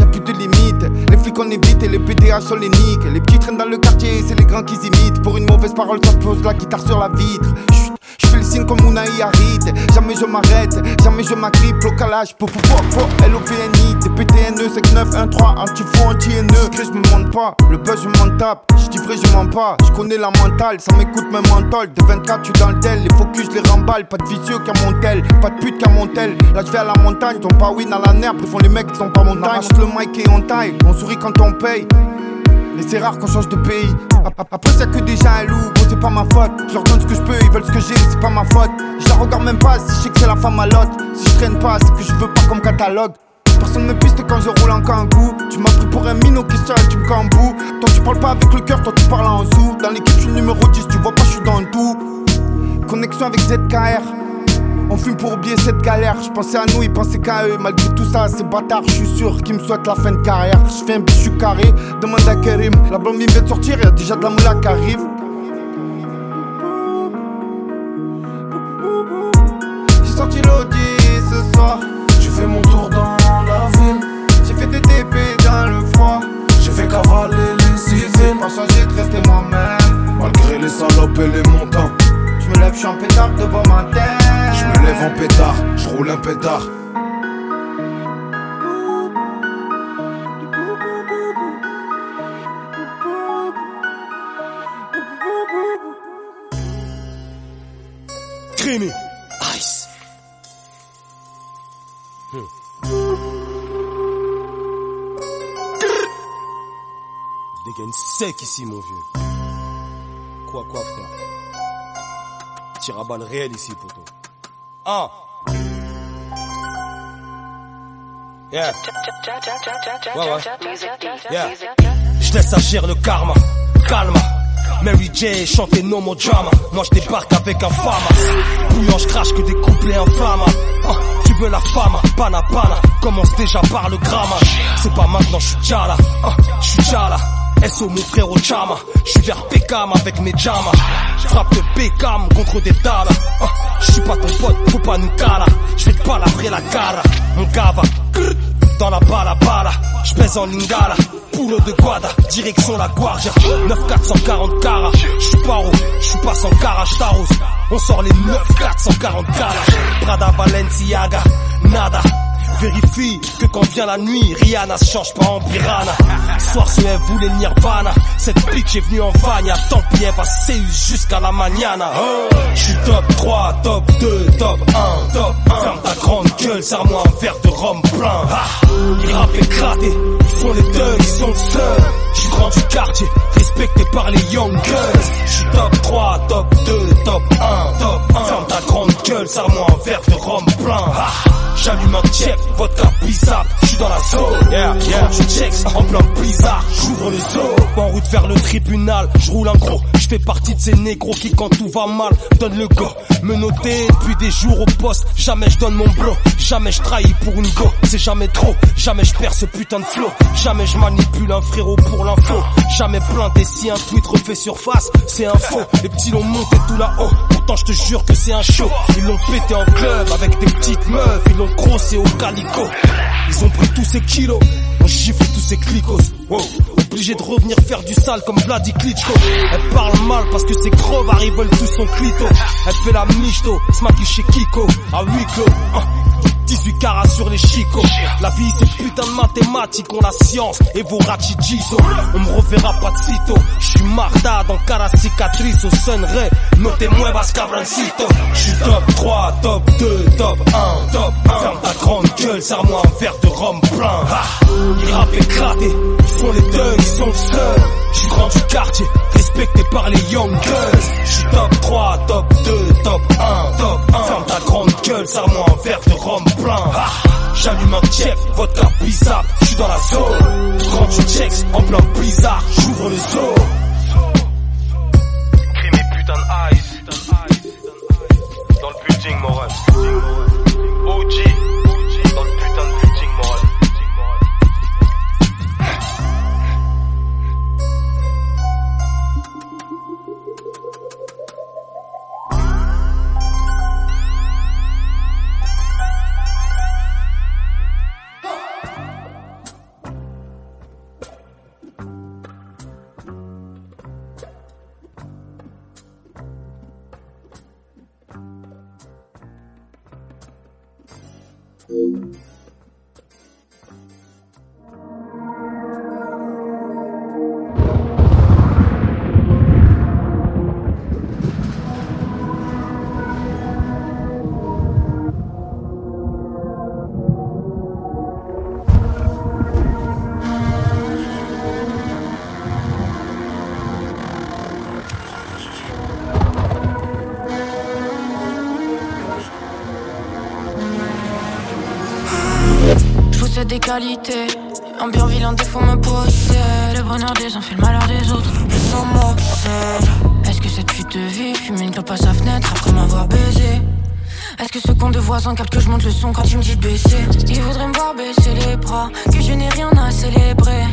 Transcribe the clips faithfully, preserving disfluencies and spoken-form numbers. y'a plus de limites. Les flics on évite et les P D H on les nique. Les petits traînent dans le quartier, c'est les grands qui imitent. Pour une mauvaise parole ça pose la guitare sur la vitre. Chut. Je fais le signe comme Unai Harid. Jamais je m'arrête, jamais je m'agrippe. Localage, po po po po L O P N I, D P T N E, cinq neuf un trois, anti-faux, anti-N E. Secret je me monte pas, le buzz je m'en tape. Je dis vrai je mens pas, je connais la mentale. Ça m'écoute même mental, de vingt-quatre tu dans le tel. Les focus je les remballe, pas de vicieux qu'à mon tel. Pas de pute qu'à mon tel, là je vais à la montagne. Ton pas win à la nerf, ils font les mecs qui sont pas montagne. On le mic et on taille, on sourit quand on paye. Mais c'est rare qu'on change de pays. Après c'est que déjà un loup, gros c'est pas ma faute. Je leur donne ce que je peux, ils veulent ce que j'ai, c'est pas ma faute. Je la regarde même pas si je sais que c'est la femme à l'autre. Si je traîne pas, c'est que je veux pas comme catalogue. Personne me piste quand je roule en kangou. Tu m'as pris pour un minot qui se tu me cambou. Toi tu parles pas avec le cœur, toi tu parles en dessous. Dans l'équipe je suis numéro dix, tu vois pas je suis dans le tout. Connexion avec Z K R. On fume pour oublier cette galère. Je pensais à nous, ils pensaient qu'à eux. Malgré tout ça, ces bâtards, je suis sûr qu'ils me souhaitent la fin de carrière. Je fais un bichu carré, demande à Kerim. La blonde vient de sortir, y'a déjà de la moula qui arrive. J'ai sorti l'Audi ce soir, j'ai couper les montants. Je me lève, je suis en pétard de bon matin. Je me lève en pétard, je roule un pétard. Crimi Ice. Hmm. Dégaine sec ici mon vieux. Quoi quoi frère. Tiraban réel ici poto. Ah. Yeah. Ouais ouais. Yeah. Je laisse agir le karma. Calma. Mary J chantait no more drama. Moi je débarque avec un fama. Bouillant je crache que des couplets inflammables. Oh, tu veux la femme, pana pana. Commence déjà par le grammage. C'est pas maintenant, je suis tchala. Oh, je suis tchala. S O mon frère au chama. Je suis vers Pécam avec mes jamas. Frappe de Pécam contre des dalas. Oh, je suis pas ton pote, faut pas nous cala. Je vais te palabrer la cara. Mon gars va dans la bala bala. Je pèse en lingala. Boulot de Guada, direction la Guardia. neuf quatre cent quarante cara, je suis paro, je suis pas sans carage taros. On sort les neuf quatre cent quarante cara. Prada Balenciaga, nada. Vérifie que quand vient la nuit, Rihanna se change pas en piranha. Soir si elle voulait nirvana, cette pique est venue en vagne. Tant pis elle va séus jusqu'à la mañana. Oh, je suis top trois, top deux, top un, top un. Ferme ta grande gueule, serre-moi un verre de rhum plein. Ah, ils rappent éclatés, ils font les deux, ils sont seuls. Je suis grand du quartier, respecté par les young girls. Je suis top trois, top deux, top un, top un. Ferme ta grande gueule, serre-moi un verre de rhum plein. Ah, j'allume un check, vodka bizarre, j'suis dans la zone. Yeah, yeah, je checks en plein blizzard, j'ouvre les os. En route vers le tribunal, j'roule un gros. J'fais partie de ces négros qui quand tout va mal, donne le go. Me noter depuis des jours au poste, jamais j'donne mon bloc. Jamais j'trahis pour une go, c'est jamais trop. Jamais j'perds ce putain de flow. Jamais j'manipule un frérot pour l'info. Jamais plainte et si un tweet refait surface, c'est un faux. Les petits l'ont monté tout là-haut, pourtant j'te jure que c'est un show. Ils l'ont pété en club avec des petites meufs, ils l'ont grossé au calico. Ils ont pris tous ces kilos, on gifle tous ces clicos. Wow. Obligé de revenir faire du sale comme Vladi Klitschko. Elle parle mal parce que ses crevards ils veulent tous son clito. Elle fait la michto, Smokey chez Kiko, à huis clos. dix-huit carats sur les chicots. La vie c'est putain de mathématiques, on la science et vos rachigizo. On me reverra pas de sitôt. J'suis Marta dans cara cicatrice au sunray. No te muevas cabroncito. J'suis top trois, top deux, top un, top un. Ferme ta grande gueule, serre-moi un verre de rhum plein. Ah, ils rappent éclatés, ils font les deux, ils sont seuls. J'suis grand du quartier, respecté par les young girls. J'suis top trois, top deux, top un, top un. Ferme ta grande gueule, serre-moi un verre de rhum plein. Ah, j'allume un chef, vodka bizarre, je suis dans la zone. Quand tu checks en plein blizzard, j'ouvre les os. Crimi putain de ice. Dans le building moral. O G. Dans le putain de building moral. Des qualités, un bien vilain défaut me possède. Le bonheur des uns fait le malheur des autres, je sens m'obsède. Est-ce que cette fuite de vie fume une clope à sa fenêtre après m'avoir baisé? Est-ce que ce con de voisin capte que je monte le son quand il me dit de baisser? Il voudrait me voir baisser les bras, que je n'ai rien à célébrer.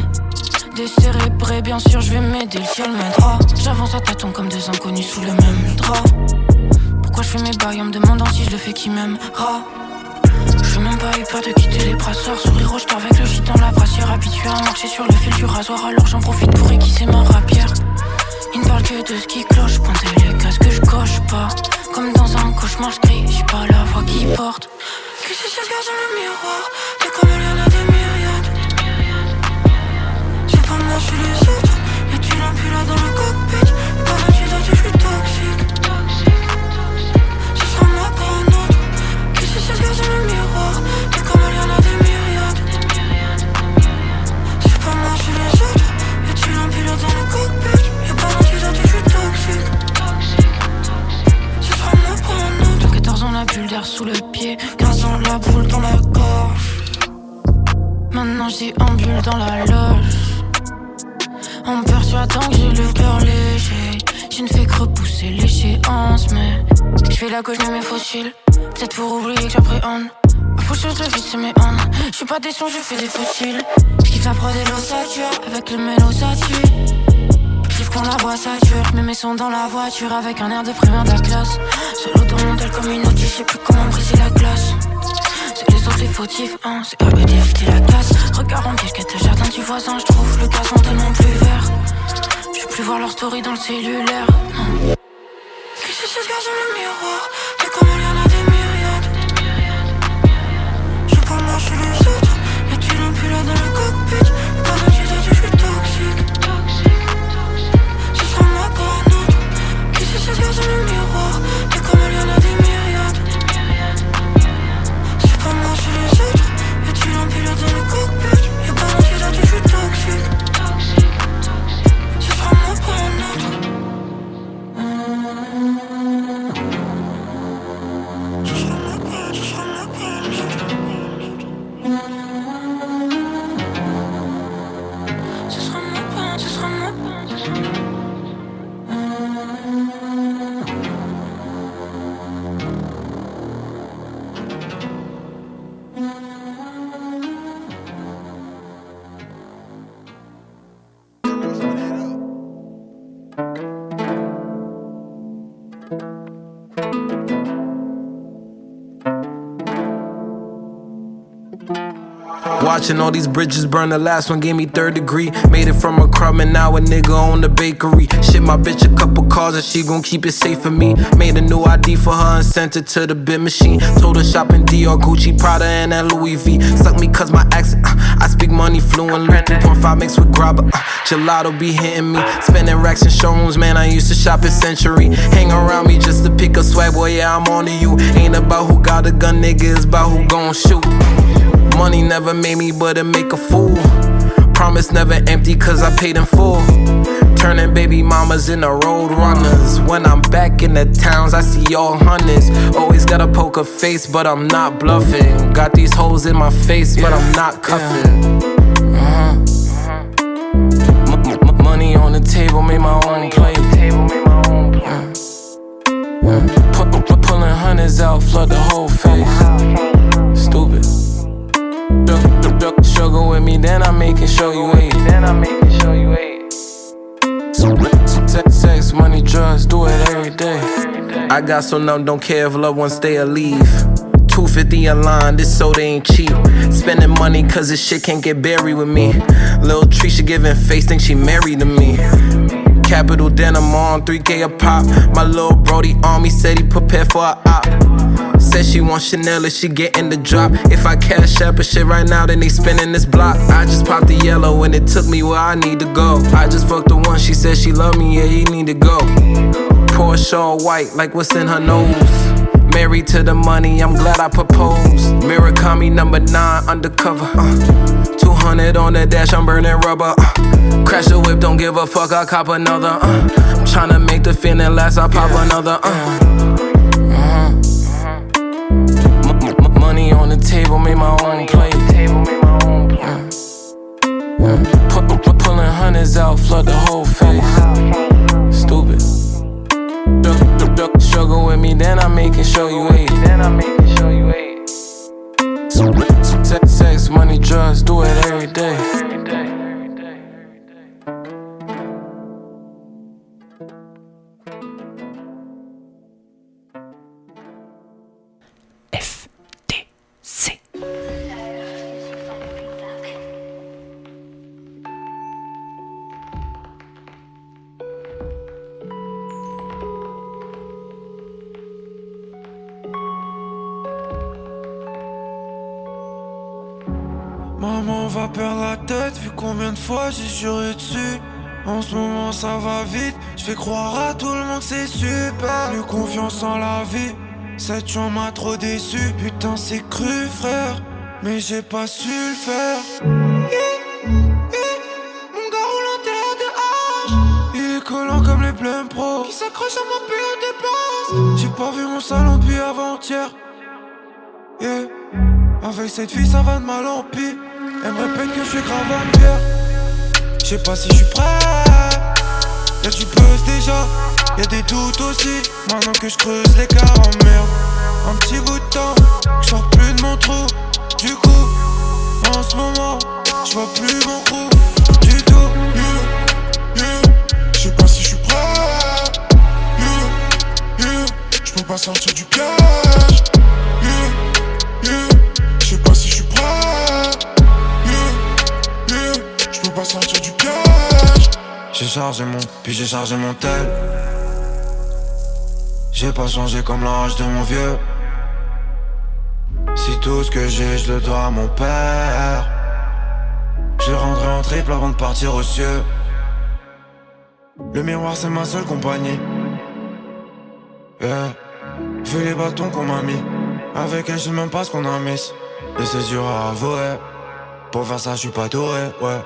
Décérébré, bien sûr je vais m'aider, le ciel m'aidera. J'avance à tâtons comme deux inconnus sous le même drap. Pourquoi je fais mes bails en me demandant si je le fais qui m'aimera? J'ai même pas eu peur de quitter les brasseurs. Sourire au j't'en avec le shit dans la brassière. Habitué à marcher sur le fil du rasoir, alors j'en profite pour aiguiser ma rapière. Ils ne parlent que de ce qui cloche, pointer les cases que je coche pas. Comme dans un cauchemar, je crie, j'ai pas la voix qui porte. Que si je regarde dans le miroir, t'es comme l'un des myriades. J'ai pas moi, j'suis les autres. Y'a tu l'impula dans le cockpit. Pendant que tu dois, je suis toxique. Ce sera moi pour un autre. Que si je regarde dans le miroir, t'es comme l'un des myriades. J'ai pas moi, j'suis les autres. Y'a tu l'impula dans le cockpit. Et pendant que tu dois, je suis toxique. Ce sera moi pour un autre. quatorze ans la bulle d'air sous le pied, quinze ans la boule dans la gorge. Maintenant j'dis en bulle dans la loge, en me persuadant que j'ai le cœur léger. Je ne fais que repousser l'échéance, mais j'fais la gauche mais mes fossiles. Peut-être pour oublier que j'appréhende. Faut que je change de vie, c'est mes hannes. J'suis pas des sons, je fais des fossiles. J'kiffe la prod et l'ossature, avec les mélos ça tue. Quand la voix ça dure, je mets mes sons dans la voiture avec un air de primaire de la classe. Solo dans mon tel comme une autre, je sais plus comment briser la glace. C'est les autres les fautifs, hein, c'est A B D F, t'es la casse. Regard en piège, le jardin du voisin, je trouve le gazon tellement plus vert. Je veux plus voir leur story dans le cellulaire, non. Que c'est ce gars dans le miroir, t'es comme l'un des myriades. Je parle moi, je suis les autres, et tu l'ampules là dans le cockpit. Pendant que tu dois, je suis toxique. Je regarde dans le miroir, t'es comme Rihanna des myriades. C'est pas moi, c'est les autres, et tu l'empiles dans le cockpit. Y'a pas l'antidote, je suis toxique. C'est vraiment pas un autre. Ce sera ma peine, ce sera ma peine. Ce sera ma peine, ce sera ma peine, ce sera ma peine. Watching all these bridges burn, the last one gave me third degree. Made it from a crumb and now a nigga own the bakery. Shit my bitch a couple cars and she gon' keep it safe for me. Made a new I D for her and sent it to the bid machine. Told her shop in Dior, Gucci, Prada and that Louis V. Suck me cause my accent, uh, I speak money fluently. Two point five mixed with grabba, uh, gelato be hitting me. Spending racks in showrooms, man I used to shop at Century. Hang around me just to pick a swag, boy yeah I'm on to you. Ain't about who got a gun nigga, it's about who gon' shoot. Money never made me, but it make a fool. Promise never empty, cause I paid in full. Turning baby mamas into road runners. When I'm back in the towns, I see all hunters. Always got a poker face, but I'm not bluffing. Got these hoes in my face, but I'm not cuffing. Uh-huh. m- m- Money on the table, made my own play. Uh-huh. P- p- pulling hundreds out, flood the whole face. Stupid. Struggle with me, then I make it show you eight. Then I make it show you eight. Sex, sex, money, drugs, do it every day. I got so numb, don't care if loved ones stay or leave. two fifty a line, this soda ain't cheap. Spending money cause this shit can't get buried with me. Lil' Trisha giving face, think she married to me. Capital denim on, three K a pop. My little brody on me, said he prepared for a op. Said she want Chanel if she gettin' the drop. If I cash up and shit right now, then they spinning this block. I just popped the yellow and it took me where I need to go. I just fucked the one, she said she love me, yeah, he need to go. Porsche all white, like what's in her nose. Married to the money, I'm glad I proposed. Murakami number nine, undercover. uh, two hundred on the dash, I'm burning rubber. uh, Crash a whip, don't give a fuck, I cop another. uh, I'm tryna make the feeling last, I pop another. uh. Money on the table, made my own play. Yeah. Pulling hundreds out, flood the whole face. Stupid. Struggle with me, then I make it show you eight. Then I make it show you eight. Sex, sex, money, drugs, do it every day. va perdre la tête, vu combien de fois j'ai juré dessus. En ce moment ça va vite, je fais croire à tout le monde que c'est super. Plus confiance en la vie, cette chambre m'a trop déçu. Putain c'est cru frère, mais j'ai pas su le faire. Hi, hi, mon gars roule en terre de hache. Il est collant comme les pleins pros qui s'accrochent à ma pire dépense. J'ai pas vu mon salon depuis avant-hier. Yeah. Avec cette fille ça va de mal en pire. Elle me répète que je suis grave en pierre. Je sais pas si je suis prêt. Y'a du buzz déjà, y'a des doutes aussi. Maintenant que je creuse l'écart en merde. Un petit bout de temps, je sors plus de mon trou. Du coup, en ce moment, je vois plus mon crew du tout. Yeah, yeah. Je sais pas si je suis prêt. Yeah, yeah. Je peux pas sortir du cage. Yeah, yeah. Je sais pas si je suis prêt. Yeah, yeah. Je peux pas sortir du piège. J'ai chargé mon, puis j'ai chargé mon tel. J'ai pas changé comme l'âge de mon vieux. Si tout ce que j'ai, je le dois à mon père. Je rentrerai en triple avant de partir aux cieux. Le miroir c'est ma seule compagnie. Yeah. Vu les bâtons qu'on m'a mis, avec elle je sais même pas ce qu'on a mis. Et c'est dur à avouer, pour faire ça je suis pas doué, ouais.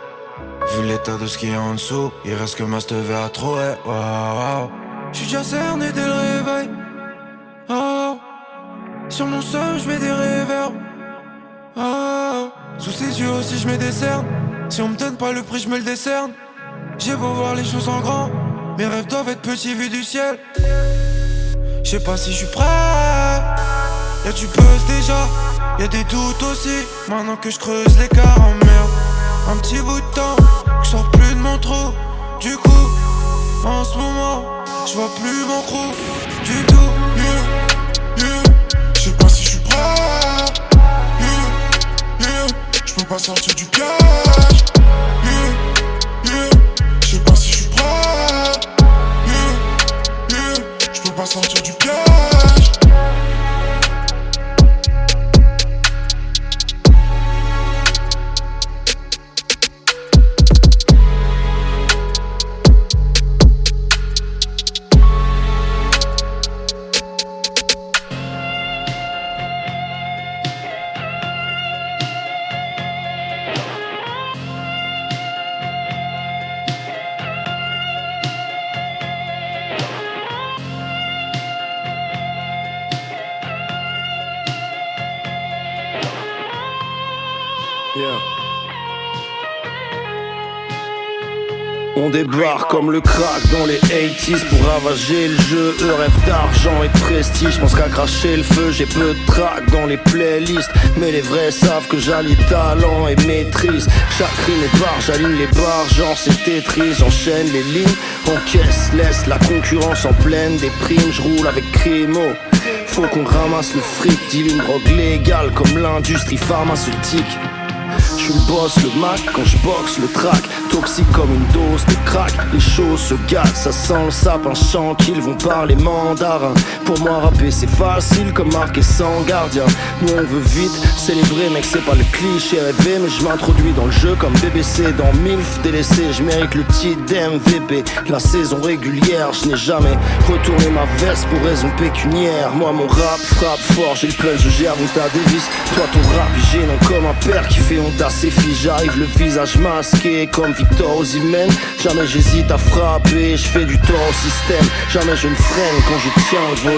Vu l'état de ce qu'il y a en dessous, il reste que ma stevée à trouer, waouh wow. J'suis déjà cerné dès le réveil, oh. Sur mon seum j'mets des réverbes, oh. Sous ses yeux aussi j'mets des cernes. Si on me donne pas le prix j'me le décerne. J'ai beau voir les choses en grand, mes rêves doivent être petits vus du ciel. J'sais pas si j'suis prêt. Y'a du buzz déjà, y'a des doutes aussi. Maintenant que je creuse l'écart en merde. Un petit bout de temps, je sors plus de mon trou. Du coup, en ce moment, je vois plus mon crew du tout. Yeah, yeah. Je sais pas si je suis prêt. Yeah, yeah. Je peux pas sortir du cage. Yeah, yeah. Je sais pas si je suis prêt. Yeah, yeah. Je peux pas sortir du cage. On débarque comme le crack dans les eighties pour ravager le jeu. Eux rêvent d'argent et de prestige, je pense qu'à cracher le feu. J'ai peu de tracks dans les playlists, mais les vrais savent que j'allie talent et maîtrise. Chaque rime et barre, j'aligne les barres, genre c'est Tetris. J'enchaîne les lignes, encaisse, laisse la concurrence en pleine des primes. Je roule avec Crimo, faut qu'on ramasse le fric. Deal une drogue légale comme l'industrie pharmaceutique. J'suis le boss, le Mac, quand j'boxe le track. Toxique comme une dose de crack. Les choses se gâtent, ça sent le sapin. Chant qu'ils vont parler mandarin. Pour moi rapper c'est facile comme marquer sans gardien. Nous on veut vite célébrer mec, c'est pas le cliché rêvé. Mais j'm'introduis dans le jeu comme B B C dans M I L F délaissé. J'mérite le titre d'M V P la saison régulière. J'n'ai jamais retourné ma veste pour raison pécuniaire. Moi mon rap frappe fort, j'ai le punch, je gère mon tas Davis. Toi ton rap il gênant comme un père qui fait Honda ses filles. J'arrive le visage masqué comme Victor Osimhen. Jamais j'hésite à frapper, je fais du tort au système. Jamais je ne freine quand je tiens le volant.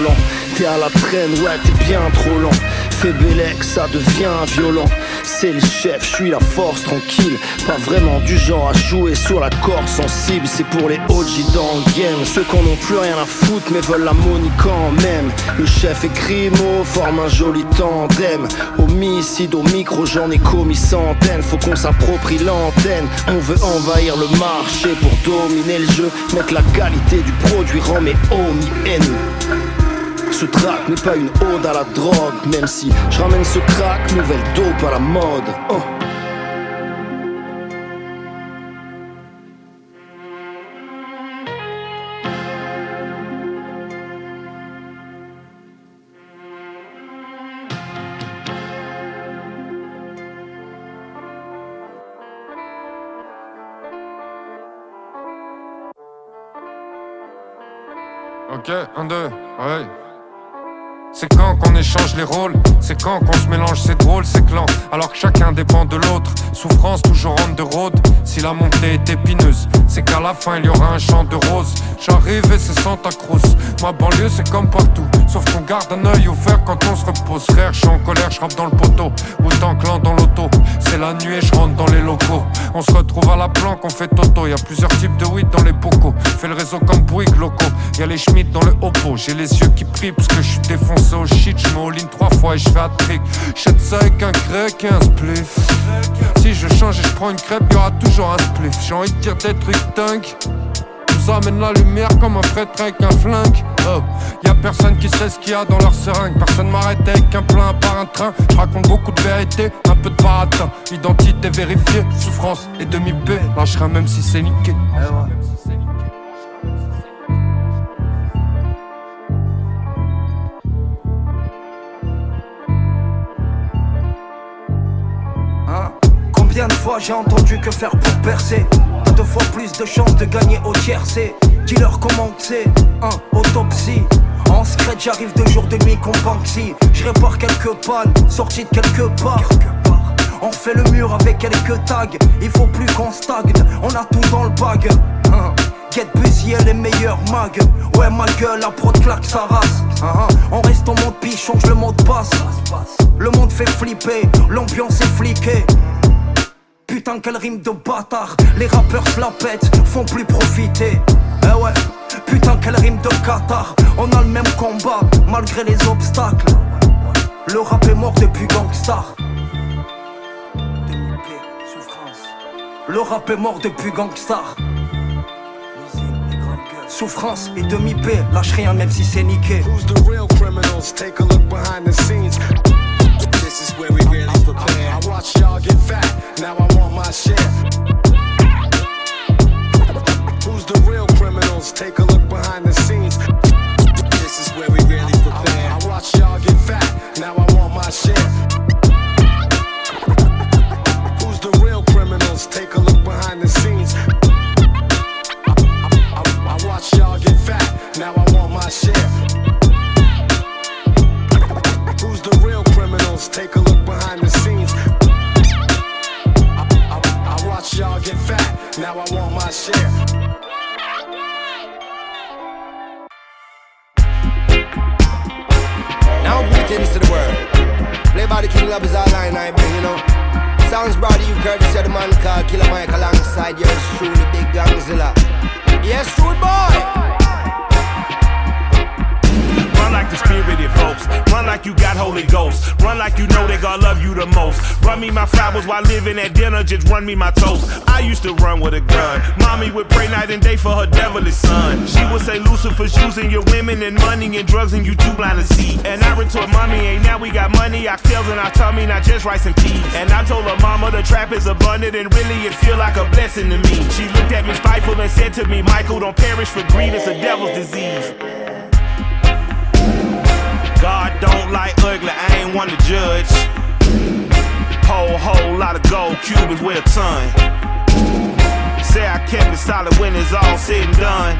T'es à la traîne, ouais t'es bien trop lent. Fais bélec, ça devient violent. C'est le chef, je suis la force tranquille. Pas vraiment du genre à jouer sur la corde sensible. C'est pour les O G dans le game, ceux qu'on n'ont plus rien à foutre mais veulent la money quand même. Le chef et Crimo forment un joli tandem. Homicide au micro, j'en ai commis centaines. Faut qu'on s'approprie l'antenne, on veut envahir le marché pour dominer le jeu. Mettre la qualité du produit rend mes homies haineux. Ce track n'est pas une ode à la drogue, même si je ramène ce crack, nouvelle dope à la mode. Oh. Ok, un, deux, ouais. C'est quand qu'on échange les rôles, c'est quand qu'on se mélange, c'est drôle, c'est clan. Alors que chacun dépend de l'autre, souffrance toujours en de road. Si la montée est épineuse, c'est qu'à la fin il y aura un champ de roses. J'arrive et c'est Santa Cruz, ma banlieue c'est comme partout. Sauf qu'on garde un œil ouvert quand on se repose. Frère, je suis en colère, je rappe dans le poteau, autant que l'un dans l'auto. C'est la nuit et je rentre dans les locaux. On se retrouve à la planque, on fait toto. Y'a plusieurs types de weed dans les bocaux. Fais le réseau comme Bouygues, loco. Y'a les schmitt dans le hoppo. J'ai les yeux qui prient parce que je suis défoncé. C'est au shit, j'me all in trois fois et j'fais un trick. J'achète ça avec un grec et un spliff. Si je change et j'prends une crêpe, y'aura toujours un spliff. J'ai envie de dire des trucs dingues. Nous amène la lumière comme un prêtre avec un flingue. Oh. Y'a personne qui sait ce qu'il y a dans leur seringue. Personne m'arrête avec un plein à part un train. J'raconte beaucoup de vérité, un peu de baratin. Identité vérifiée, souffrance et demi-p. Lâcherai même si c'est niqué. Combien de fois j'ai entendu que faire pour percer? T'as deux fois plus de chances de gagner au tiercé. Dis-leur comment c'est, un autopsie. En secret j'arrive deux jours de nuit qu'on banksy. Je répare quelques pannes, sorti de quelque part. On fait le mur avec quelques tags. Il faut plus qu'on stagne, on a tout dans le bag. Get busy, elle est meilleure mag. Ouais ma gueule, la prod claque sa race. uh-huh. On reste en mode pis, change le mot de passe. Le monde fait flipper, l'ambiance est fliquée. Putain quelle rime de bâtard. Les rappeurs se la pètent, font plus profiter. Eh ouais, putain quelle rime de Qatar. On a le même combat, malgré les obstacles. Le rap est mort depuis Gangstar. Le rap est mort depuis Gangstar. Souffrance et demi-paix, lâche rien même si c'est niqué. Who's the real criminals? Take a look behind the scenes. This is where we really prepare. I, I, I watch y'all get fat, now I want my share. Who's the real criminals? Take a look behind the scenes. This is where we really prepare. I, I watch y'all get fat, now I want my share. Who's the real criminals? Take a look behind the scenes. I watch y'all get fat, now I want my share. Who's the real criminals? Take a look behind the scenes. I, I, I watch y'all get fat, now I want my share. Now we did this to the world. Play by the King Love is all I ain't been, you know. Sounds broad to you, courtesy of the man called Killer Mike alongside yours truly, the big gangzilla. Yes, dude, boy. Run like the spirited folks. Run like you got Holy Ghost. Run like you know they gonna love you the most. Run me my flowers while living at dinner. Just run me my toast. I used to run with a gun. Mommy would pray night and day for her devilish son. She would say Lucifer's using your women and money and drugs and you too blind to see. And I retort, mommy ain't now we got money. I failed and I told me not just rice and peas. And I told her mama the trap is abundant and really it feel like a blessing to me. She looked at me spiteful and said to me, Michael, don't perish for greed. It's a devil's disease. God don't like ugly, I ain't one to judge. Whole, whole lot of gold Cubans with a ton. Say I kept it solid when it's all said and done.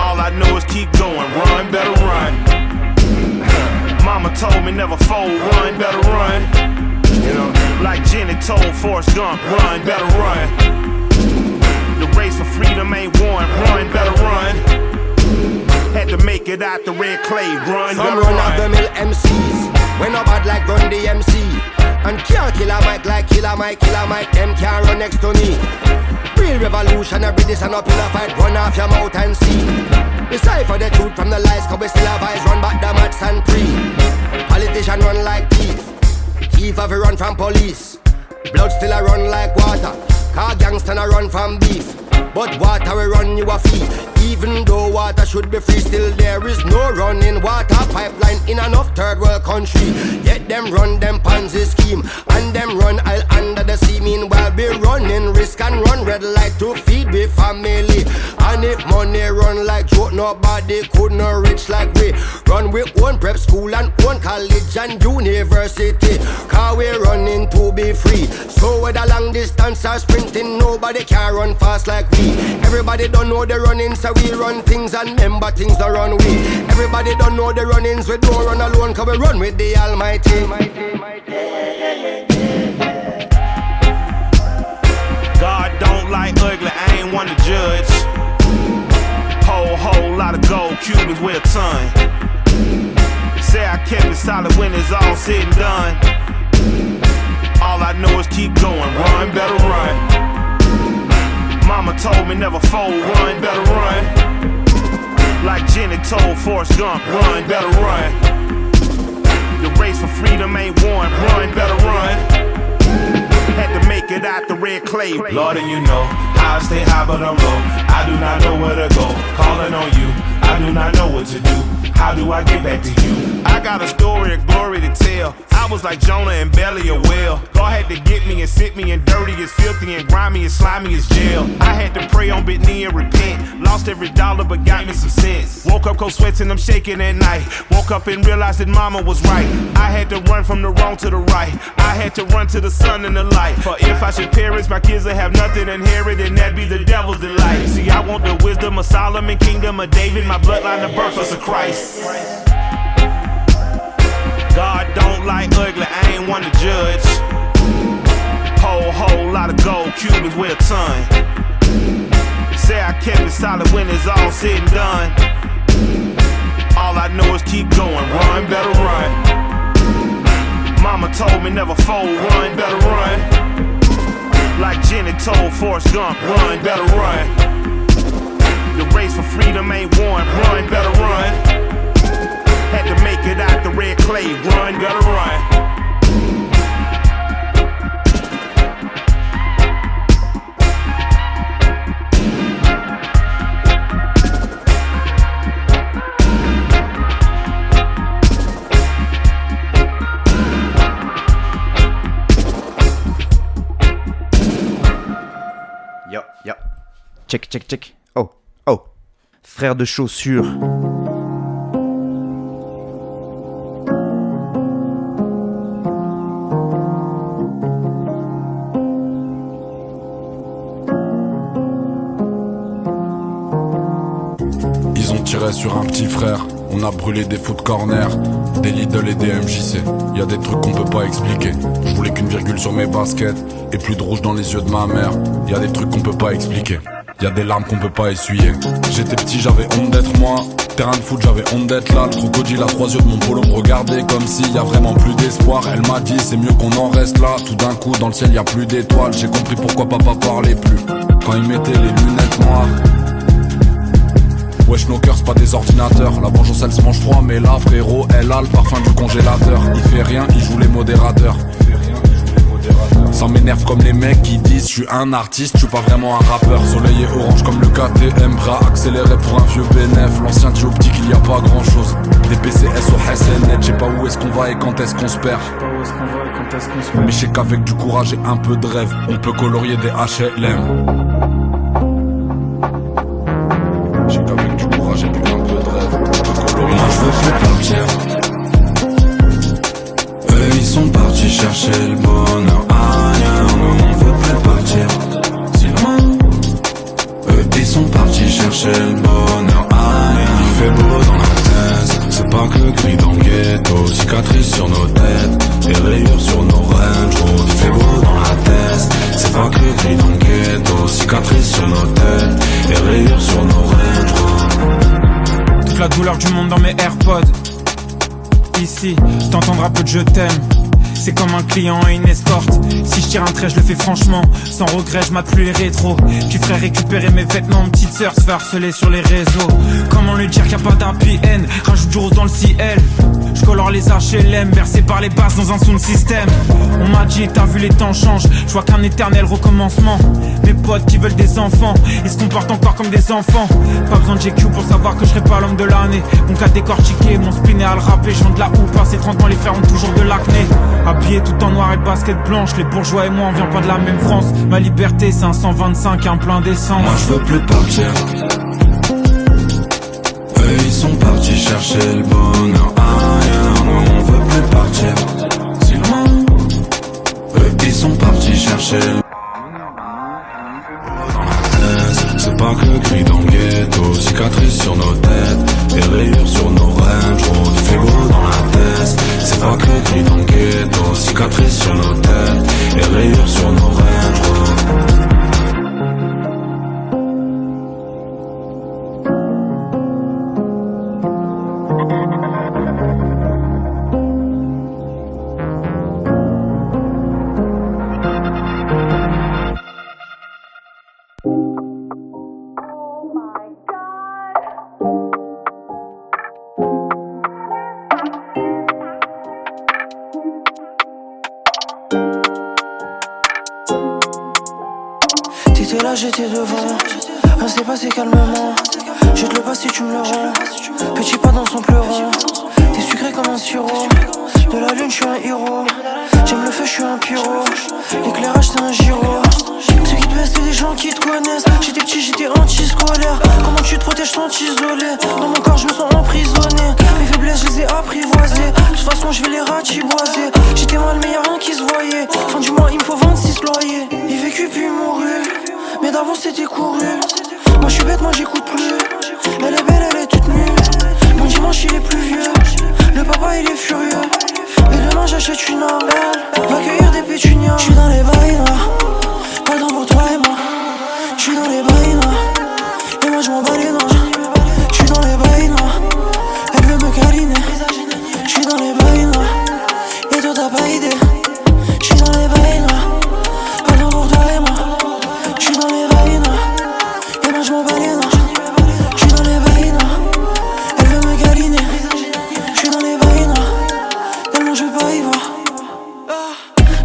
All I know is keep going, run, better run. Mama told me never fold, run, better run. You know, like Jenny told Forrest Gump, run, better run. The race for freedom ain't won, run, better run. Had to make it out the red clay, run. Some run off the mill M Cs. When no bad like Run the M C. And can't kill a mic like Killer Mike, Killer Mike. Them can't run next to me. Real revolution, I bring this and up in a fight. Run off your mouth and see. Decipher the truth from the lies, cause we still have eyes. Run back the mad Century. Politician run like thief. Thief have a run from police. Blood still a run like water. Car gangster a run from beef. But water will run you a fee. Even though water should be free, still there is no running water pipeline in enough third world country. Yet them run them Ponzi scheme and them run all under the sea. Meanwhile be running risk and run red light to feed with family. And if money run like joke, nobody could not rich like we. Run with one prep school and one college and university. Cause we're running to be free. So whether long distance or sprinting, nobody can run fast like we. Everybody don't know the runnings, so we run things and remember things don't run we. Everybody don't know the runnings, we don't run alone, cause we run with the Almighty. God don't like ugly, I ain't one to judge. Whole, whole lot of gold, Cubans with a ton. Say I kept it solid when it's all said and done. All I know is keep going, run, better run. Mama told me never fold, run, better run. Like Jenny told Forrest Gump, run, better run. The race for freedom ain't won, run, better run. Had to make it out the red clay. Lord, and you know, I stay high but I'm low. I do not know where to go, calling on you. I do not know what to do. How do I get back to you? I got a story of glory to tell. I was like Jonah and belly of whale. God had to get me and sit me and dirty as filthy and grimy and slimy as jail. I had to pray on bent knee and repent. Lost every dollar but got me some sense. Woke up cold sweating, I'm shaking at night. Woke up and realized that mama was right. I had to run from the wrong to the right. I had to run to the sun and the light. For if I should perish, my kids will have nothing inherit, and that'd be the devil's delight. See, I want the wisdom of Solomon, kingdom of David, my bloodline, the birth of Christ. God don't like ugly, I ain't one to judge. Whole, whole lot of gold, Cubans with a ton. Say I kept it solid when it's all said and done. All I know is keep going, run, better run. Mama told me never fold, run, better run. Like Jenny told Forrest Gump, run, better run. The race for freedom ain't won, run, better run. Had to make it out the red clay, run, gotta run. Yo, yo. Check, check, check. Oh, oh. Frère de chaussures. Sur un petit frère, on a brûlé des foot corners, des Lidl et des M J C. Y'a des trucs qu'on peut pas expliquer. Je voulais qu'une virgule sur mes baskets et plus de rouge dans les yeux de ma mère. Y'a des trucs qu'on peut pas expliquer. Y'a des larmes qu'on peut pas essuyer. J'étais petit, j'avais honte d'être moi. Terrain de foot, j'avais honte d'être là. Le crocodile à trois yeux de mon polo me regardait comme s'il y a vraiment plus d'espoir. Elle m'a dit c'est mieux qu'on en reste là. Tout d'un coup dans le ciel y'a plus d'étoiles. J'ai compris pourquoi papa parlait plus quand il mettait les lunettes noires. Wesh, nos cœurs c'est pas des ordinateurs. La vengeance elle se mange froid, mais là frérot elle a le parfum du congélateur. Il fait rien, il joue les modérateurs. Ça m'énerve comme les mecs qui disent je suis un artiste, je suis pas vraiment un rappeur. Soleil est orange comme le K T M, bras accéléré pour un vieux bénéf. L'ancien dieu optique il y a pas grand chose. Des P C S au S N L, je sais pas où est-ce qu'on va et quand est-ce qu'on se perd. Mais je sais qu'avec du courage et un peu de rêve, on peut colorier des H L M. Eux ils sont partis chercher le bonheur ailleurs, nous on veut plus partir si loin. Eux ils sont partis chercher le bonheur ailleurs. Il fait beau dans la tête, c'est pas que le cri dans le ghetto. Cicatrices sur nos têtes, des rayures sur nos ranges. Il fait beau dans la tête, c'est pas que le cri dans le ghetto. Cicatrices sur nos têtes, des rayures sur nos ranges. Toute la douleur du monde dans mes AirPods. Ici, t'entendras peu de je t'aime. C'est comme un client et une escorte. Si je tire un trait, je le fais franchement. Sans regret, je m'appelle les rétros. Tu ferais récupérer mes vêtements. Petite sœur se fait harceler sur les réseaux. Comment lui dire qu'il n'y a pas d'A P N? Rajoute du rose dans le ciel. Je colore les H L M, bercé par les basses dans un sound system. On m'a dit, t'as vu les temps changent. Je vois qu'un éternel recommencement. Mes potes qui veulent des enfants, ils se comportent encore comme des enfants. Pas besoin de G Q pour savoir que je serai pas l'homme de l'année. Mon cas décortiqué, mon spin est à le rapper. J'en de la houpe, passé trente ans, les frères ont toujours de l'acné. À habillé tout en noir et basket blanche. Les bourgeois et moi on vient pas de la même France. Ma liberté c'est un cent vingt-cinq, un plein d'essence. Moi je veux plus partir, eux ils sont partis chercher le bonheur ailleurs. Moi on veut plus partir, c'est loin, eux ils sont partis chercher le... C'est pas que cri dans le ghetto, cicatrices sur nos têtes, des rayures sur nos rêves, trop de frigo dans la tête. C'est pas que cri dans le ghetto, cicatrices sur nos têtes, des rayures sur nos rêves, trop... J'étais devant, on s'est passé calmement. Je te le passe si tu me le rends. Petit pas dans son pleurant. T'es sucré comme un sirop. De la lune je suis un héros. J'aime le feu je suis un pyro. L'éclairage c'est un gyro. Ceux qui te baissent c'est des gens qui te connaissent. J'étais petit j'étais anti-scolaire. Comment tu te protèges sans t'isoler? Dans mon corps je me sens emprisonné. Mes faiblesses je les ai apprivoisées. De toute façon je vais les ratiboiser. J'étais mal mais y'a rien qui se voyait. Fin du mois il me faut vingt-six loyers. Il vécu puis mourut. Mais d'avant c'était couru. Moi je suis bête, moi j'écoute plus. Elle est belle, elle est toute nue. Mon dimanche il est pluvieux. Le papa il est furieux. Mais demain j'achète une arme. Va cueillir des pétunias. Je suis dans les bails noirs. Pas le temps pour toi et moi. Je suis dans les bails noirs. Et moi je m'en bats les noirs. Je suis dans les bails noirs. Elle veut me câliner. Je suis dans les bails noirs. Et toi t'as pas idée. Je suis dans les bails noirs. Pas le temps pour toi et moi. J'suis dans les bails noirs, et moi j'm'en bats les noirs. J'suis dans les bails noirs, elle veut me câliner. J'suis dans les bails noirs, tellement j'veux pas y voir.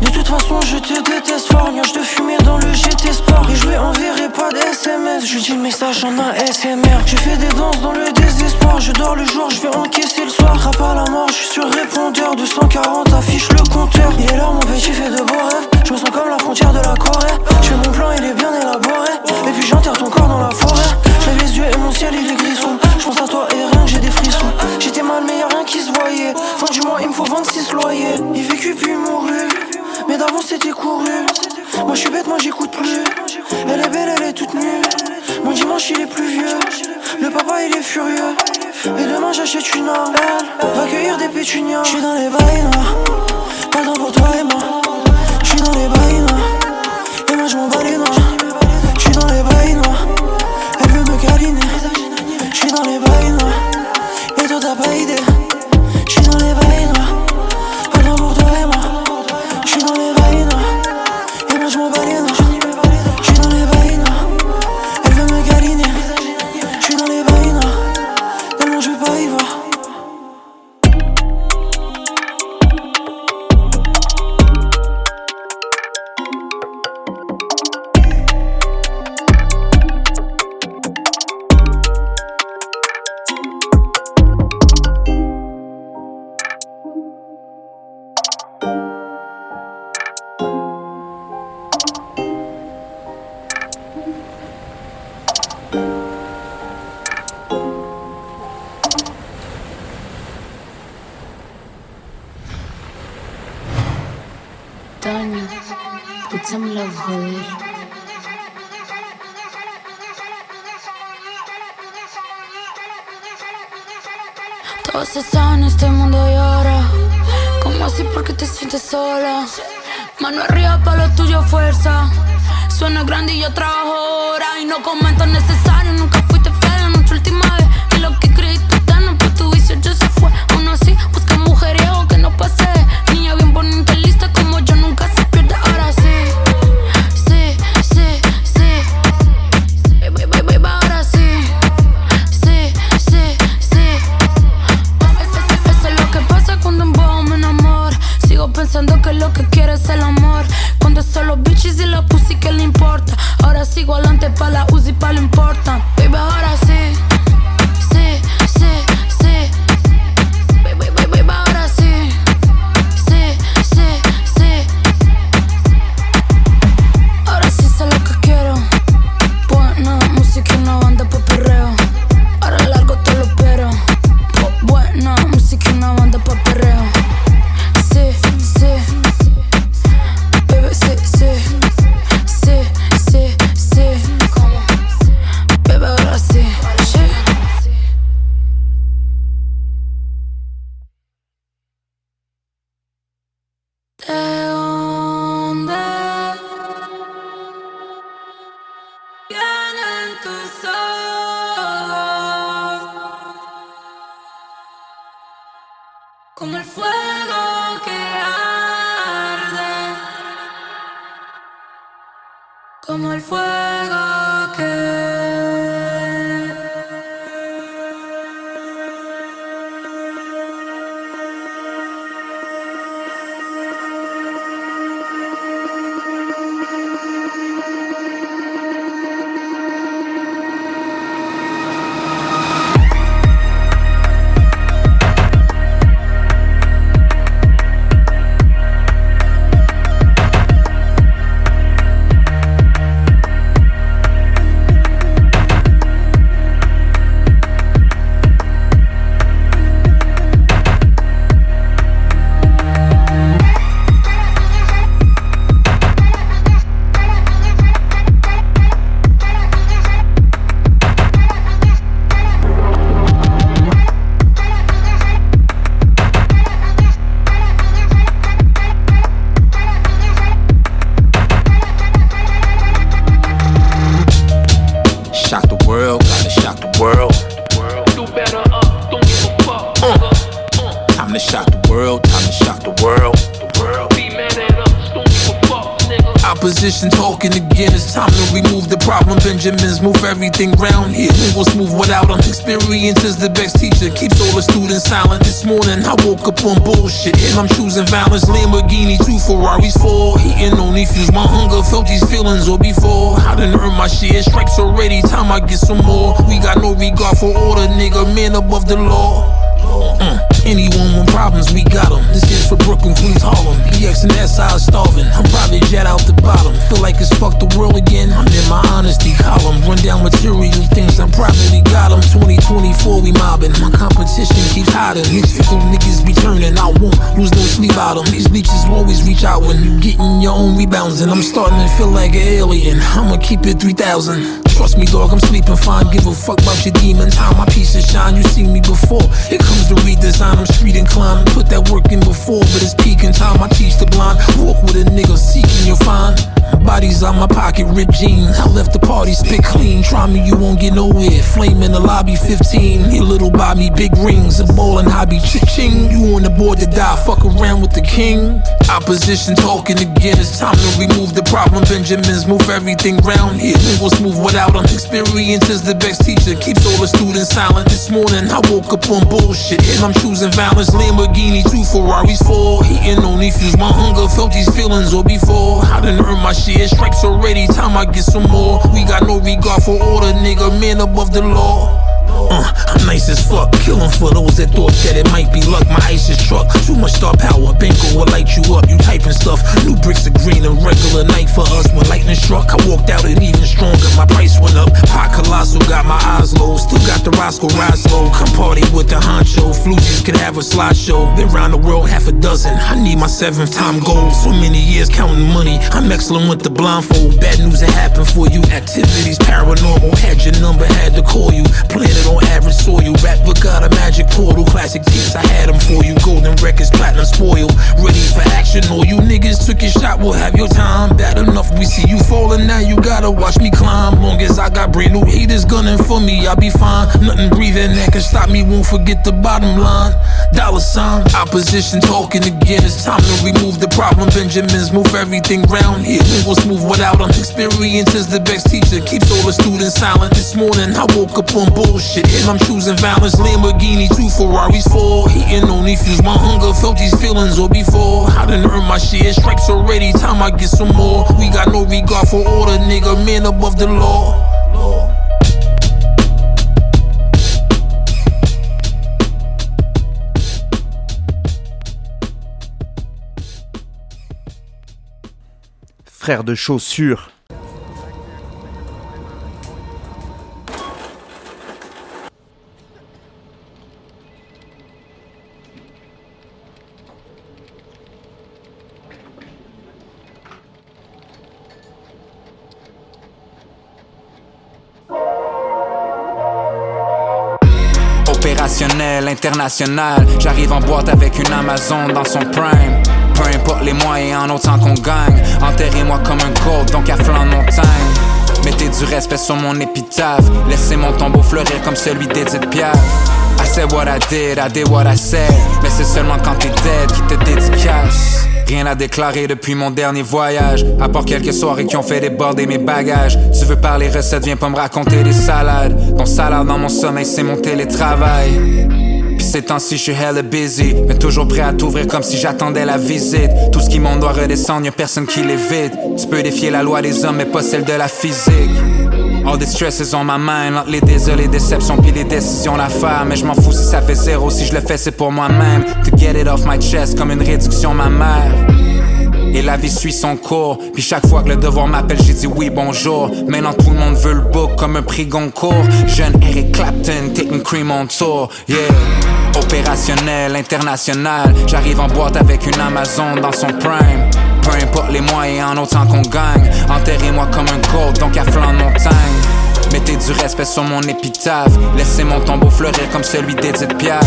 De toute façon je te déteste fort, nuage de fumée dans le G T Sport. Et je lui enverrai pas d'S M S, je lui dis le message en A S M R. J'ai fait des danses dans le désespoir, je dors le jour, je vais encaisser le soir. Rappe à la mort, j'suis sur répondeur, deux cent quarante affiche le compteur. Et alors mon petit fait de beaux rêves, j'me sens comme la frontière de la Corée. J'fais mon plan, il est bien élaboré. Et puis j'enterre ton corps dans la forêt. J'lève les yeux et mon ciel il est grisson. J'pense à toi et rien que j'ai des frissons. J'étais mal mais y'a rien qui se voyait. Fin du mois il me faut vingt-six loyers. Il vécu puis mourut. Mais d'avant c'était couru. Moi j'suis bête, moi j'écoute plus. Elle est belle, elle est toute nue. Mon dimanche il est pluvieux. Le papa il est furieux. Et demain j'achète une arme. Va cueillir des pétunias. J'suis dans les bails noirs. Pas le temps pour toi et moi. J'suis dans les bails noirs. Et moi j'm'en bats les noirs. J'suis dans les bails noirs. Elle veut me câliner. J'suis dans les bails noirs. Et toi t'as pas idée. J'suis dans les bails noirs. Pas de temps pour toi et moi. J'suis dans les bails noirs. Et moi j'm'en bats les noirs. J'suis dans les bails noirs. Elle veut me câliner. J'suis dans les bails noirs. Tellement j'veux pas y voir. Todo se sana, este mundo llora. ¿Cómo así? Porque te sientes sola. Mano arriba para lo tuyo, fuerza. Suena grande y yo trabajo ahora. Y no comento necesario, nunca fuiste fiel en nuestra última vez. Y lo que creíste no por tu vicio, yo se fue. Aún así, busca mujeriego que no pase. Niña bien bonita, lista como yo, nunca se pierde. Ahora sí. Pensando que lo que quiero es el amor. Cuando son los bitches y la pussy que le importa. Ahora sigo adelante pa' la Uzi, pa' lo importa. Baby, ahora sí. Sí, sí, sí. Baby, baby, baby, ahora sí. Sí, sí, politician talking again. It's time to remove the problem. Benjamins move everything round here. It was smooth without them. Experience is the best teacher. Keeps all the students silent. This morning I woke up on bullshit and I'm choosing violence. Lamborghini, two Ferraris, four. Eating only fuels my hunger. Felt these feelings or before. I done earned my share. Stripes already. Time I get some more. We got no regard for order, nigga. Man above the law. Mm. Anyone with problems, we got them. This is for Brooklyn, Queens, Harlem. E X and S I starving. I'm private jet out the bottom. Feel like it's fuck the world again. I'm in my honesty column. Run down material things, I'm privately got them. twenty twenty-four, we mobbing. My competition keeps hiding. These fickle niggas be turning. I won't lose no sleep out them. These leeches will always reach out when you getting your own rebounds. And I'm starting to feel like an alien. I'ma keep it three thousand. Trust me, dog, I'm sleeping fine. Give a fuck about your demons. How my pieces shine, you seen me before. It comes to redesign. I'm street inclined, put that work in before, but it's peaking time. I teach the blind, walk with a nigga seeking your find. Bodies out my pocket, ripped jeans. I left the party, spit clean. Try me, you won't get nowhere. Flame in the lobby, fifteen. Your little buy me big rings, a ballin' hobby, cha-ching. You on the board to die, fuck around with the king. Opposition talking again, it's time to remove the problem. Benjamins move everything round here. It was smooth without them. Experience is the best teacher, keeps all the students silent. This morning I woke up on bullshit and I'm choosing violence. Lamborghini, two Ferraris, four. Eating only fuels my hunger. Felt these feelings or before. I done earned my share. Stripes already. Time I get some more. We got no regard for order, nigga. Man above the law. Uh, I'm nice as fuck, killing for those that thought that it might be luck. My ice is truck, too much star power. Banker will light you up, you typing stuff. New bricks are green, a regular night for us. When lightning struck, I walked out it even stronger. My price went up, pot colossal, got my eyes low. Still got the Roscoe, ride slow. Come party with the honcho, floozies could have a slideshow. Been round the world half a dozen, I need my seventh time goal. So many years counting money, I'm excellent with the blindfold. Bad news that happened for you, activities paranormal. Had your number, had to call you, planted on average soil, rap book out a magic portal. Classic tips, I had them for you. Golden records, platinum spoil. Ready for action, all you niggas took your shot. We'll have your time, bad enough we see you falling. Now you gotta watch me climb. Long as I got brand new haters gunning for me, I'll be fine. Nothing breathing that can stop me. Won't forget the bottom line. Dollar sign. Opposition talking again, it's time to remove the problem. Benjamins move everything round here. It was smooth without them. Experience is the best teacher, keeps all the students silent. This morning I woke up on bullshit and I'm choosing violence. Lamborghini, two Ferraris, four. Eating only fuels my hunger. Felt these feelings or before. I done earned my share. Stripes already. Time I get some more. We got no regard for order, nigga. Man above the law. Frère de chaussures. International, j'arrive en boîte avec une Amazon dans son prime. Peu importe les moyens, en autant qu'on gagne. Enterrez-moi comme un gold, donc à flanc de montagne. Mettez du respect sur mon épitaphe. Laissez mon tombeau fleurir comme celui d'Edith Piaf. I said what I did, I did what I said. Mais c'est seulement quand t'es dead qui te dédicace. Rien à déclarer depuis mon dernier voyage. À part quelques soirées qui ont fait déborder mes bagages. Tu veux parler recettes, viens pas me raconter des salades. Ton salaire dans mon sommeil, c'est mon télétravail. Pis ces temps-ci, je suis hella busy. Mais toujours prêt à t'ouvrir comme si j'attendais la visite. Tout ce qui monte doit redescendre, y'a personne qui l'évite. Tu peux défier la loi des hommes, mais pas celle de la physique. All the stress is on my mind. Entre les désolés, déceptions pis les décisions d'affaires. Mais je m'en fous si ça fait zéro, si je le fais c'est pour moi-même. To get it off my chest comme une réduction ma mère. Et la vie suit son cours. Puis chaque fois que le devoir m'appelle j'ai dit oui bonjour. Maintenant tout le monde veut le book comme un prix Goncourt. Jeune Eric Clapton, taking cream on tour. Yeah. Opérationnel, international. J'arrive en boîte avec une Amazon dans son prime. Peu importe les moyens, en autant qu'on gagne. Enterrez-moi comme un gold, donc à flanc de montagne. Mettez du respect sur mon épitaphe. Laissez mon tombeau fleurir comme celui d'Edith Piaf.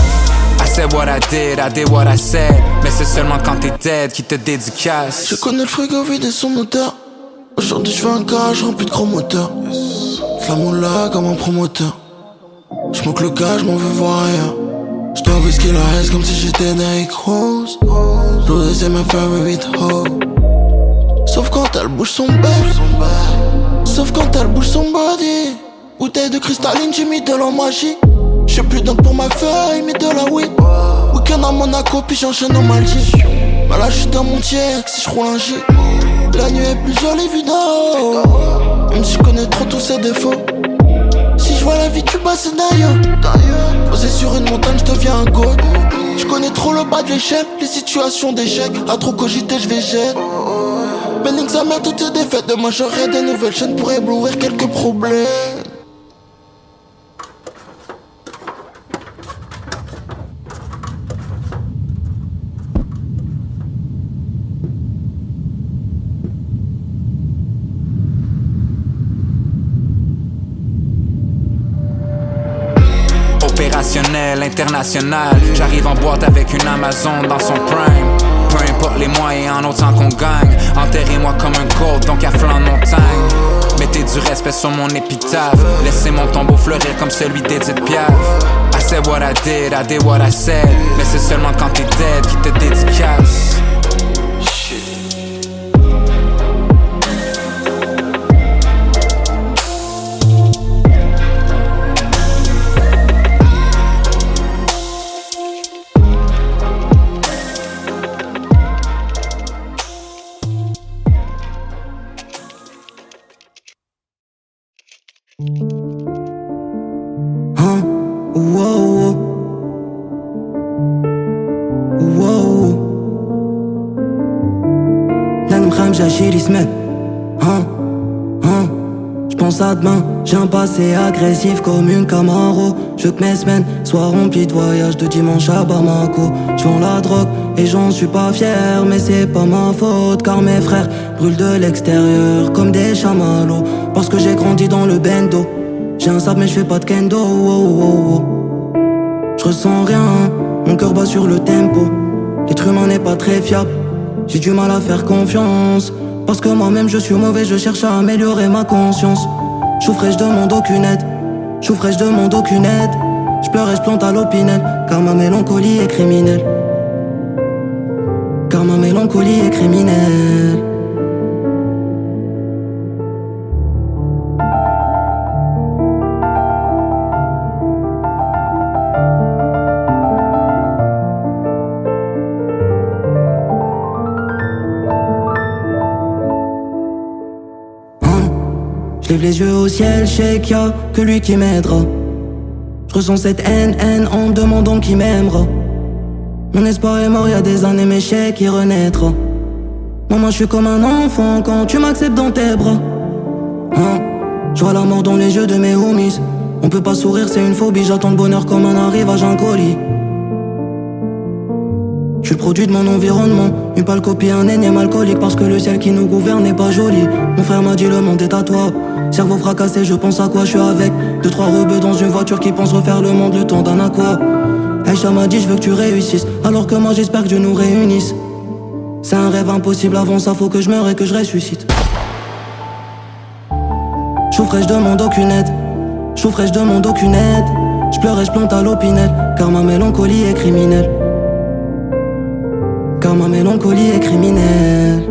I said what I did, I did what I said. Mais c'est seulement quand t'es dead qui te dédicace. Je connais le frigo vide et son odeur. Aujourd'hui je fais un garage rempli de gros moteurs. De la moula comme un promoteur. Je manque le gars, je m'en veux voir ailleurs. Je dois whisky la reste comme si j'étais Nike Rose. L'O D C m'a fait huit hoes. Sauf quand elle bouge son bain. Sauf quand elle bouge son body. Bouteille de cristalline, j'ai mis de la magie. J'ai plus d'encre pour ma feuille, mais de la weed. Week-end à Monaco, puis j'enchaîne au Maldives. Mais là, j'suis dans mon tiers, si j'roule un J. La nuit est plus jolie, vu d'en haut. Même si j'connais trop tous ses défauts. Si j'vois la vie, tu bats, c'est d'ailleurs. Posé sur une montagne, j'deviens un goat. J'connais trop le bas de l'échelle, les situations d'échec. À trop cogiter, j'végète. Mais l'examen, toutes tes défaites. Demain, j'aurai des nouvelles chaînes pour éblouir quelques problèmes. International, j'arrive en boîte avec une Amazon dans son prime. Peu importe les moyens, en autant qu'on gagne. Enterrez-moi comme un gold, donc à flanc de montagne. Mettez du respect sur mon épitaphe. Laissez mon tombeau fleurir comme celui d'Edith Piaf. I said what I did, I did what I said. Mais c'est seulement quand t'es dead qui te dédicace. J'ai un passé agressif comme une Camaro. Je veux que mes semaines soient remplies de voyages de dimanche à Bamako. Je vends la drogue et j'en suis pas fier. Mais c'est pas ma faute car mes frères brûlent de l'extérieur comme des chamallows. Parce que j'ai grandi dans le bendo. J'ai un sable mais je fais pas de kendo. Oh, oh, oh. Je ressens rien, mon cœur bat sur le tempo. L'être humain n'est pas très fiable, j'ai du mal à faire confiance. Parce que moi-même je suis mauvais, je cherche à améliorer ma conscience. J'ouvrais, je demande aucune aide. J'ouvrais, je demande aucune aide. Je pleure et je plante à l'Opinel. Car ma mélancolie est criminelle. Car ma mélancolie est criminelle. Les yeux au ciel, je sais qu'il y a que lui qui m'aidera. Je ressens cette haine, haine en demandant qui m'aimera. Mon espoir est mort, il y a des années, mais je sais qu'il renaîtra. Maman, je suis comme un enfant quand tu m'acceptes dans tes bras. Hein? Je vois la mort dans les yeux de mes homies. On peut pas sourire, c'est une phobie. J'attends le bonheur comme un arrivage, un colis. Je suis le produit de mon environnement, une pâle copie, un énième alcoolique. Parce que le ciel qui nous gouverne n'est pas joli. Mon frère m'a dit le monde est à toi. Cerveau fracassé, je pense à quoi je suis avec deux, trois rebeux dans une voiture qui pense refaire le monde le temps d'un aqua. Aïcha m'a dit je veux que tu réussisses, alors que moi j'espère que Dieu nous réunisse. C'est un rêve impossible, avant ça faut que je meure et que je ressuscite. J'ouvrais, je demande aucune aide. J'ouvrais, je demande aucune aide. Je pleure et je plante à l'Opinel. Car ma mélancolie est criminelle. Car ma mélancolie est criminelle.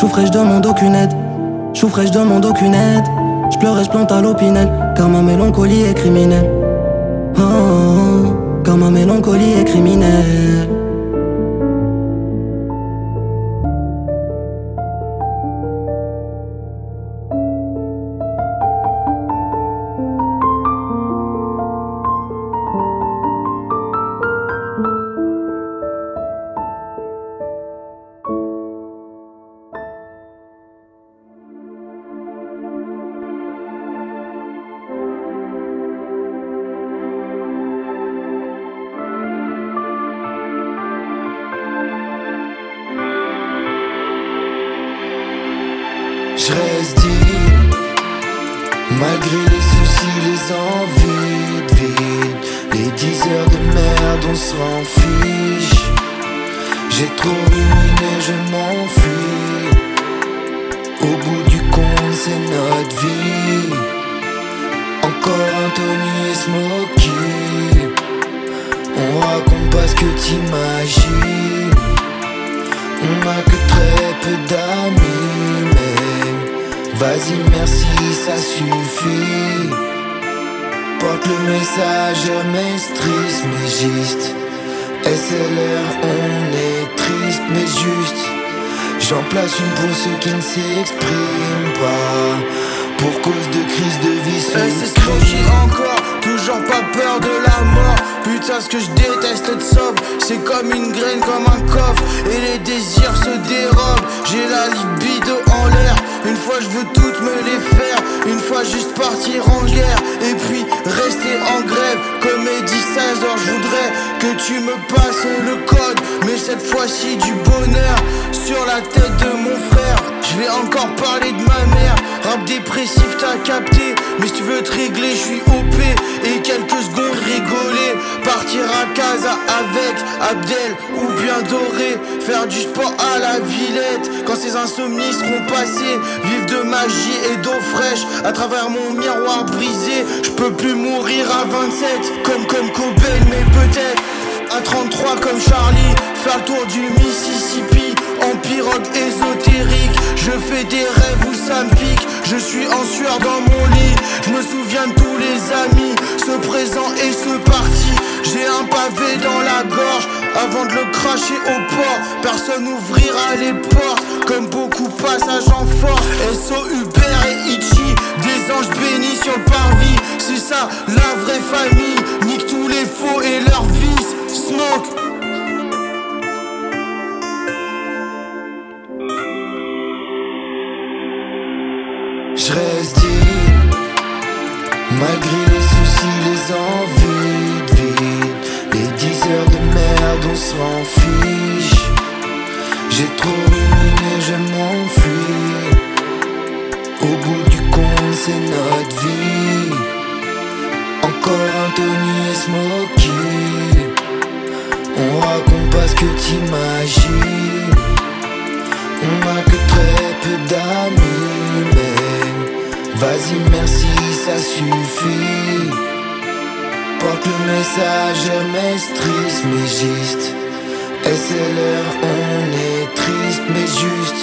J'ouvrais, je demande aucune aide. J'ouvrais, je demande aucune aide. Je pleure et je plante à l'Opinel. Car ma mélancolie est criminelle. Oh, oh, oh. Car ma mélancolie est criminelle. Smokey, on raconte pas ce que t'imagines. On a que très peu d'amis, mais vas-y merci ça suffit. Porte le message maestris, mais juste S L R on est triste mais juste. J'en place une pour ceux qui ne s'expriment pas, pour cause de crise de vie sous hey, c'est Smokey encore, toujours pas peur de la mort. Putain ce que je déteste être sobre, c'est comme une graine, comme un coffre. Et les désirs se dérobent, j'ai la libido en l'air. Une fois je veux toutes me les faire, une fois juste partir en guerre. Et puis rester en grève, comédie seize heures. Je voudrais que tu me passes le code, mais cette fois-ci du bonheur sur la tête de mon frère. Je vais encore parler de ma mère. Rap dépressif t'as capté, mais si tu veux te régler je suis O P. Et quelques secondes rigoler, partir à casa avec Abdel ou bien Doré. Faire du sport à la Villette quand ces insomnies seront passés. Vivre de magie et d'eau fraîche à travers mon miroir brisé. Je peux plus mourir à vingt-sept comme comme Cobain, mais peut-être à trente-trois comme Charlie. Faire le tour du Mississippi en pirogue ésotérique. Je fais des rêves où ça me pique, je suis en sueur dans mon lit. Je me souviens de tous les amis, ce présent et ce parti. J'ai un pavé dans la gorge avant de le cracher au port. Personne n'ouvrira les portes, comme beaucoup passage en force. S O Hubert et Ichi, des anges bénis sur le parvis. C'est ça la vraie famille, nique tous les faux et leurs vices. Smoke. Je reste deep, malgré les soucis, les envies de vie. Les dix heures de merde, on s'en fiche. J'ai trop ruminé, je m'enfuis. Au bout du compte, c'est notre vie. Encore un Tony et Smokey. On raconte pas ce que t'imagines. On a que très peu d'amis, mais vas-y merci ça suffit. Porte le message maestris mais juste S L R on est triste mais juste.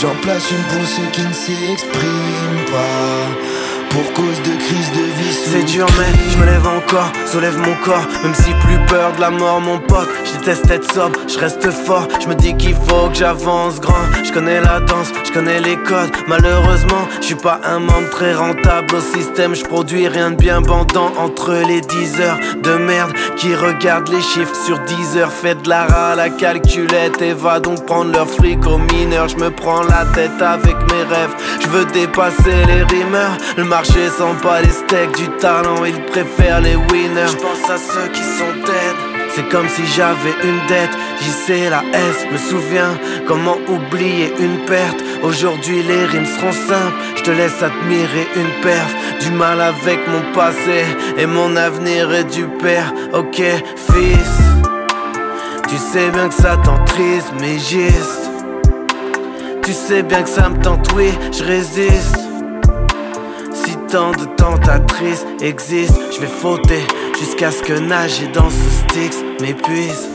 J'en place une pour ceux qui ne s'expriment pas, pour cause de crise de vie. C'est dur mais je me lève encore, soulève mon corps, même si plus peur de la mort mon pote. Je déteste être sobre, je reste fort. Je me dis qu'il faut que j'avance grand. Je connais la danse, je connais les codes. Malheureusement, je suis pas un membre très rentable au système. Je produis rien de bien bandant entre les dix heures de merde qui regardent les chiffres sur dix heures. Faites de la râle à la calculette et va donc prendre leur fric aux mineurs. Je me prends la tête avec mes rêves, je veux dépasser les rimeurs. Le marché sans pas les steaks du talent, ils préfèrent les winners. Je pense à ceux qui sont dead, c'est comme si j'avais une dette. J C la S, me souviens comment oublier une perte. Aujourd'hui les rimes seront simples, je te laisse admirer une perf. Du mal avec mon passé et mon avenir est du père. Ok fils, tu sais bien que ça t'entriste, mais juste tu sais bien que ça me tente, oui je résiste. Tant de tentatrices existent, je vais fauter jusqu'à ce que nager dans ce Styx m'épuise.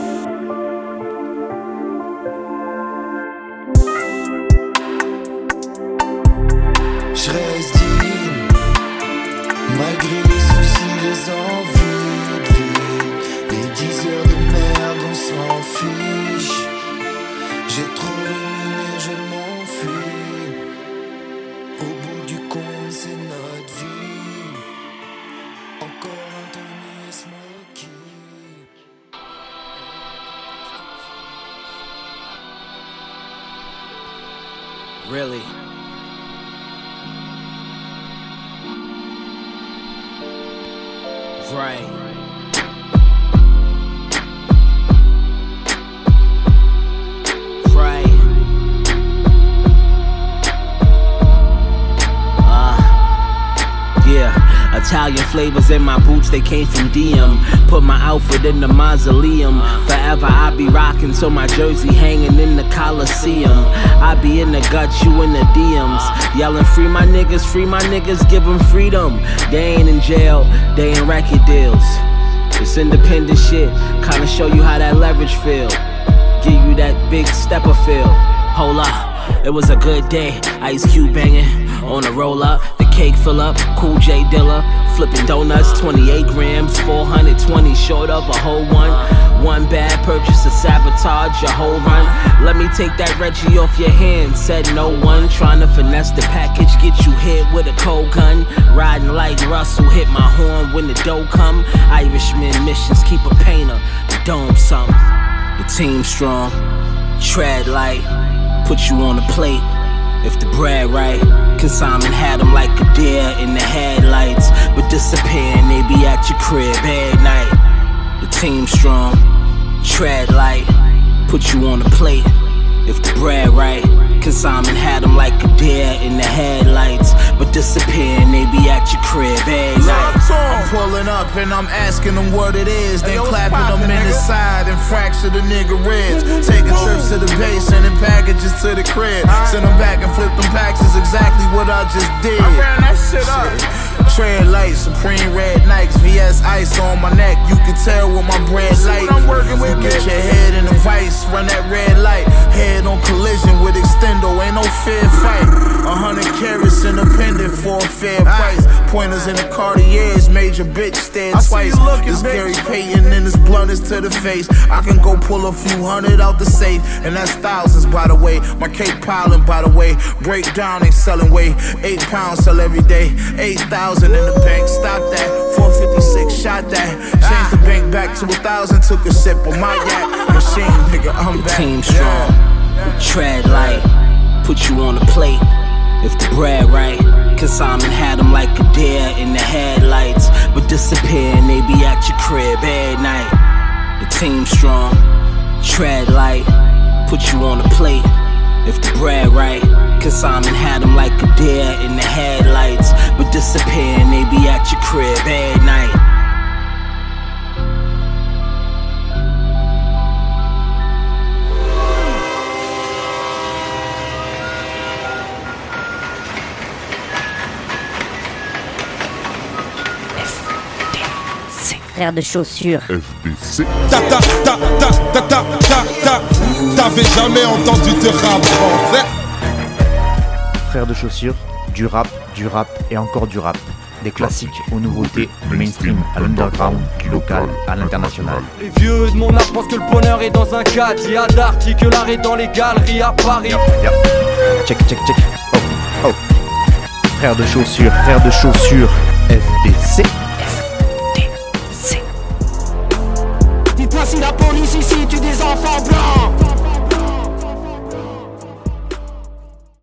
Je reste digne, malgré les soucis, les envies de vie. Les dix heures de merde, on s'en fiche. J'ai trop ruminé, je m'enfuis. Au bout du compte, c'est notre. Really? Right. Italian flavors in my boots, they came from D M. Put my outfit in the mausoleum. Forever I be rocking till my jersey hanging in the Coliseum. I be in the guts, you in the D Ms. Yelling free my niggas, free my niggas, give them freedom. They ain't in jail, they in record deals. It's independent shit, kinda show you how that leverage feel. give you that big stepper feel. Hold up, it was a good day. Ice Cube banging on a roll up. Cake fill up, Cool J Dilla, flipping donuts, twenty-eight grams, four hundred twenty, short of a whole one. One bad purchase to sabotage your whole run. Let me take that Reggie off your hands, said no one. Trying to finesse the package, get you hit with a cold gun. Riding like Russell, hit my horn when the dough come. Irishman missions, keep a painter, the dome something. The team strong, tread light, put you on the plate. If the bread right, consignment had them like a deer in the headlights. But disappearing, they be at your crib at night. The team strong, tread light, put you on the plate. If the bread right, consignment had them like a deer in the headlights. But disappearing, they be at your crib at night. I'm pulling up and I'm asking them what it is. Then hey, clapping poppin', them in nigga. The side and fracture the nigga ribs. Taking trips to the base, sending packages to the crib. Right. Send them back and flip them packs is exactly what I just did. I ran that shit up. Tread light, Supreme Red Nikes, V S Ice on my neck. You can tell with my brand light. I'm working with you. Get your head in the vice, run that red light. Head on collision with extendo, ain't no fair fight. A hundred carats in a pendant for a fair price. Pointers in the Cartiers, major bitch stare twice. This Gary Payton and this blunt is to the face. I can go pull a few hundred out the safe, and that's thousands by the way. My cake piling by the way. Break down ain't selling weight. Eight pounds sell every day. Eight thousand. In the bank, stop that. four fifty-six, shot that. Changed the bank back to a thousand. Took a sip of my yak. Machine, nigga, I'm back. Team strong, tread light, put you on the plate. If the bread right, consignment had them like a deer in the headlights. But disappearing, they be at your crib at night. The team strong, tread light, put you on the plate. If the bread right, consignment had them like a deer in the headlights. But disappearing, they be at your crib at night. Frère de chaussures. F B C. Ta ta ta ta ta ta ta ta. T'avais jamais entendu de rap français. Frère de chaussures, du rap, du rap et encore du rap. Des classiques aux nouveautés, du mainstream à l'underground, du local à l'international. Les vieux de mon art pensent que le bonheur est dans un cadre. Il y a Darty que l'art est dans les galeries à Paris. Yep, yep. Check check check. Oh oh. Frère de chaussures, frère de chaussures. F B C. Si la police ici tue des enfants blancs.